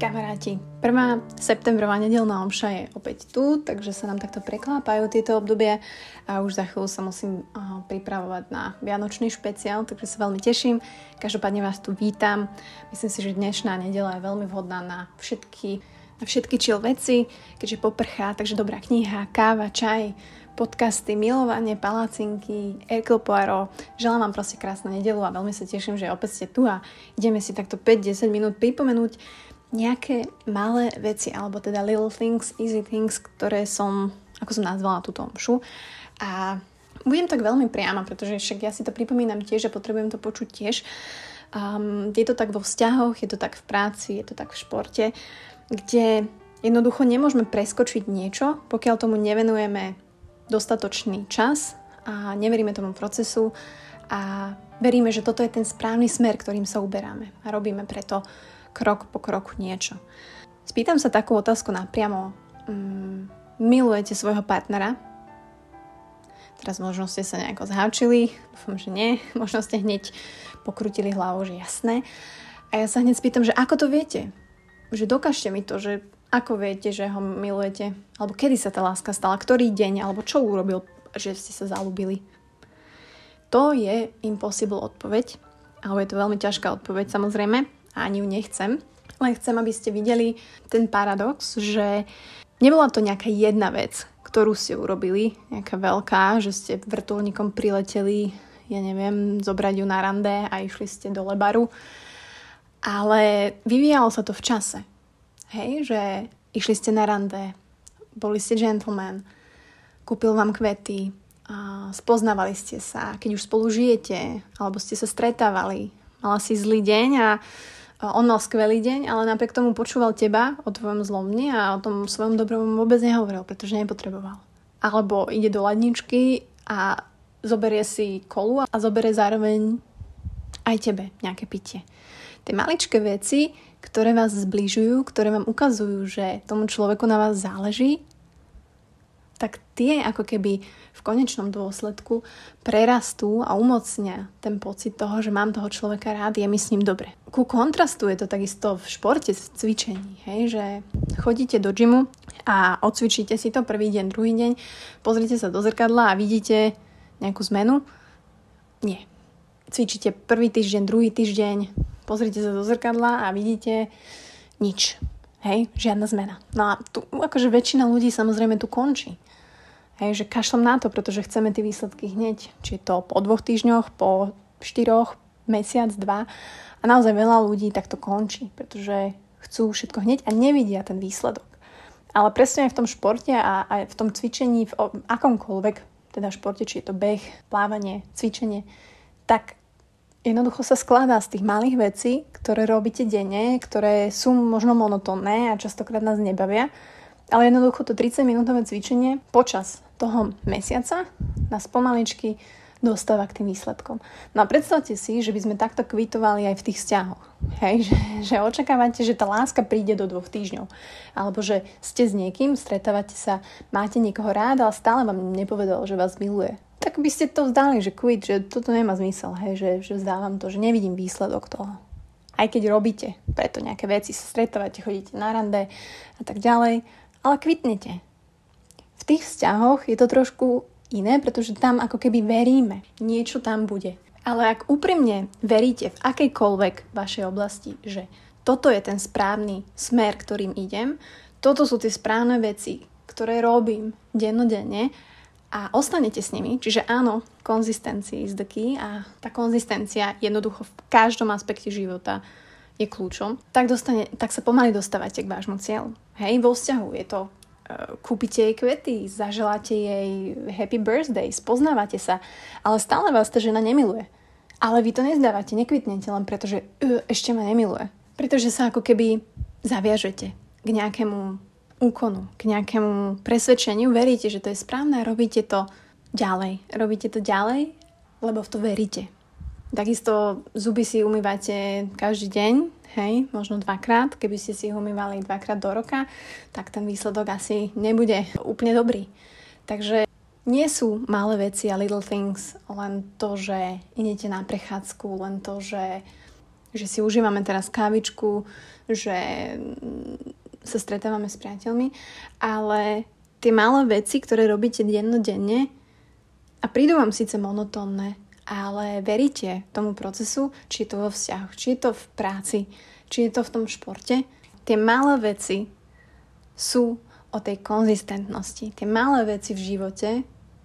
Kamaráti, prvá septembrová nedeľná omša je opäť tu, takže sa nám takto preklápajú tieto obdobie a už za chvíľu sa musím pripravovať na vianočný špeciál, takže sa veľmi teším. Každopádne vás tu vítam. Myslím si, že dnešná nedeľa je veľmi vhodná na všetky chill veci, keďže poprchá, takže dobrá kniha, káva, čaj, podcasty, milovanie, palacinky, Hercule Poirot. Želám vám proste krásnu nedeľu a veľmi sa teším, že opäť ste tu a ideme si takto 5-10 minút pripomenúť nejaké malé veci, alebo teda little things, easy things, ktoré som nazvala túto omšu. A budem tak veľmi priama, pretože však ja si to pripomínam tiež a potrebujem to počuť tiež. Je to tak vo vzťahoch, je to tak v práci, je to tak v športe, kde jednoducho nemôžeme preskočiť niečo, pokiaľ tomu nevenujeme dostatočný čas a neveríme tomu procesu a veríme, že toto je ten správny smer, ktorým sa uberáme a robíme preto krok po kroku niečo. Spýtam sa takú otázku napriamo. Milujete svojho partnera? Teraz možno ste sa nejako zháčili, dúfam, že nie. Možno ste hneď pokrutili hlavou, že jasné. A ja sa hneď spýtam, že ako to viete? Že dokážte mi to, že ako viete, že ho milujete? Alebo kedy sa tá láska stala? Ktorý deň? Alebo čo urobil, že ste sa zaľúbili? To je impossible odpoveď. Alebo je to veľmi ťažká odpoveď, samozrejme. A ani ju nechcem. Len chcem, aby ste videli ten paradox, že nebola to nejaká jedna vec, ktorú ste urobili, nejaká veľká, že ste vrtuľníkom prileteli, zobrať ju na rande a išli ste do Lebaru. Ale vyvíjalo sa to v čase. Hej, že išli ste na rande, boli ste gentleman, kúpil vám kvety, spoznávali ste sa, keď už spolu žijete, alebo ste sa stretávali, mala si zlý deň a on mal skvelý deň, ale napriek tomu počúval teba o tvojom zlom dni a o tom svojom dobrom vôbec nehovoril, pretože nepotreboval. Alebo ide do ladničky a zoberie si kolu a zoberie zároveň aj tebe nejaké pitie. Tie maličké veci, ktoré vás zbližujú, ktoré vám ukazujú, že tomu človeku na vás záleží, tak tie ako keby v konečnom dôsledku prerastú a umocnia ten pocit toho, že mám toho človeka rád, je mi s ním dobre. Ku kontrastu je to takisto v športe, v cvičení, hej, že chodíte do džimu a odcvičíte si to prvý deň, druhý deň, pozrite sa do zrkadla a vidíte nejakú zmenu? Nie. Cvičíte prvý týždeň, druhý týždeň, pozrite sa do zrkadla a vidíte nič. Hej, žiadna zmena. No a tu akože väčšina ľudí samozrejme tu končí. Hej, že kašlem na to, pretože chceme tie výsledky hneď. Či je to po 2 týždňoch, po 4, mesiac, 2. A naozaj veľa ľudí takto končí, pretože chcú všetko hneď a nevidia ten výsledok. Ale presne aj v tom športe a aj v tom cvičení, v akomkoľvek, teda športe, či je to beh, plávanie, cvičenie, tak jednoducho sa skladá z tých malých vecí, ktoré robíte denne, ktoré sú možno monotónne a častokrát nás nebavia, ale jednoducho to 30-minútové cvičenie počas toho mesiaca nás pomaličky dostáva k tým výsledkom. No a predstavte si, že by sme takto kvitovali aj v tých vzťahoch. Hej, že očakávate, že tá láska príde do 2 týždňov. Alebo že ste s niekým, stretávate sa, máte niekoho rád, ale stále vám nepovedal, že vás miluje. Tak by ste to vzdali, že quit, že toto nemá zmysel, hej, že vzdávam to, že nevidím výsledok toho. Aj keď robíte preto nejaké veci, sa stretávate, chodíte na rande a tak ďalej, ale kvitnete. V tých vzťahoch je to trošku iné, pretože tam ako keby veríme, niečo tam bude. Ale ak úprimne veríte v akejkoľvek vašej oblasti, že toto je ten správny smer, ktorým idem, toto sú tie správne veci, ktoré robím dennodenne, a ostanete s nimi, čiže áno, konzistencia is the key a tá konzistencia jednoducho v každom aspekte života je kľúčom, tak sa pomaly dostávate k vášmu cieľu. Hej, vo vzťahu je to, kúpite jej kvety, zaželáte jej happy birthday, spoznávate sa, ale stále vás tá žena nemiluje. Ale vy to nezdávate, nekvitnete len preto, že ešte ma nemiluje. Pretože sa ako keby zaviažete k nejakému úkonu, k nejakému presvedčeniu, veríte, že to je správne a robíte to ďalej, lebo v to veríte. Takisto zuby si umývate každý deň, hej, možno 2-krát, keby ste si ich umývali 2-krát do roka, tak ten výsledok asi nebude úplne dobrý. Takže nie sú malé veci a little things, len to, že idete na prechádzku, len to, že že si užívame teraz kávičku, že sa stretávame s priateľmi, ale tie malé veci, ktoré robíte dennodenne a prídu vám síce monotónne, ale veríte tomu procesu, či je to vo vzťahu, či je to v práci, či je to v tom športe. Tie malé veci sú o tej konzistentnosti. Tie malé veci v živote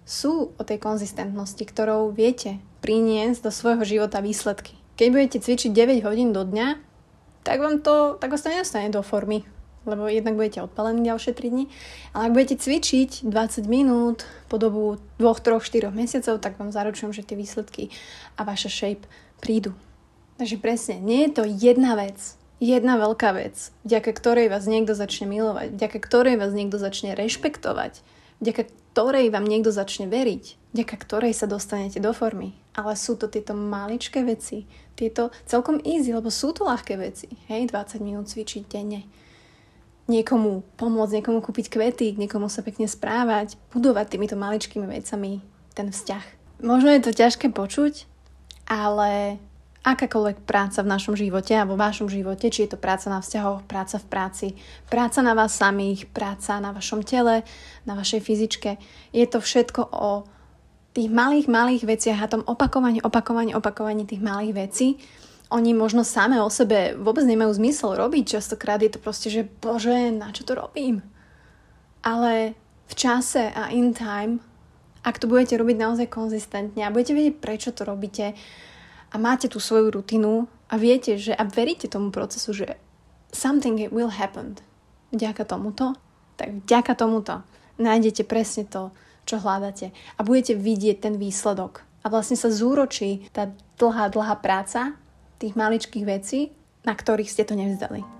sú o tej konzistentnosti, ktorou viete priniesť do svojho života výsledky. Keď budete cvičiť 9 hodín do dňa, tak vás to nedostane do formy, lebo jednak budete odpalení ďalšie 3 dni, ale ak budete cvičiť 20 minút po dobu 2, 3, 4 mesiacov, tak vám zaručujem, že tie výsledky a vaša shape prídu. Takže presne, nie je to jedna vec, jedna veľká vec, vďaka ktorej vás niekto začne milovať, vďaka ktorej vás niekto začne rešpektovať, vďaka ktorej vám niekto začne veriť, vďaka ktorej sa dostanete do formy. Ale sú to tieto maličké veci, tieto celkom easy, lebo sú to ľahké veci. Hej, 20 minút cvičiť denne. Niekomu pomôcť, niekomu kúpiť kvety, niekomu sa pekne správať, budovať týmito maličkými vecami ten vzťah. Možno je to ťažké počuť, ale akákoľvek práca v našom živote a vo vašom živote, či je to práca na vzťahoch, práca v práci, práca na vás samých, práca na vašom tele, na vašej fyzičke, je to všetko o tých malých veciach a tom opakovaní tých malých vecí. Oni možno same o sebe vôbec nemajú zmysel robiť, častokrát je to proste, že bože, na čo to robím? Ale v čase a in time, ak to budete robiť naozaj konzistentne a budete vedieť, prečo to robíte, a máte tú svoju rutinu a viete, že a veríte tomu procesu, že something will happen vďaka tomuto nájdete presne to, čo hľadáte a budete vidieť ten výsledok a vlastne sa zúročí tá dlhá práca tých maličkých vecí, na ktorých ste to nevzdali.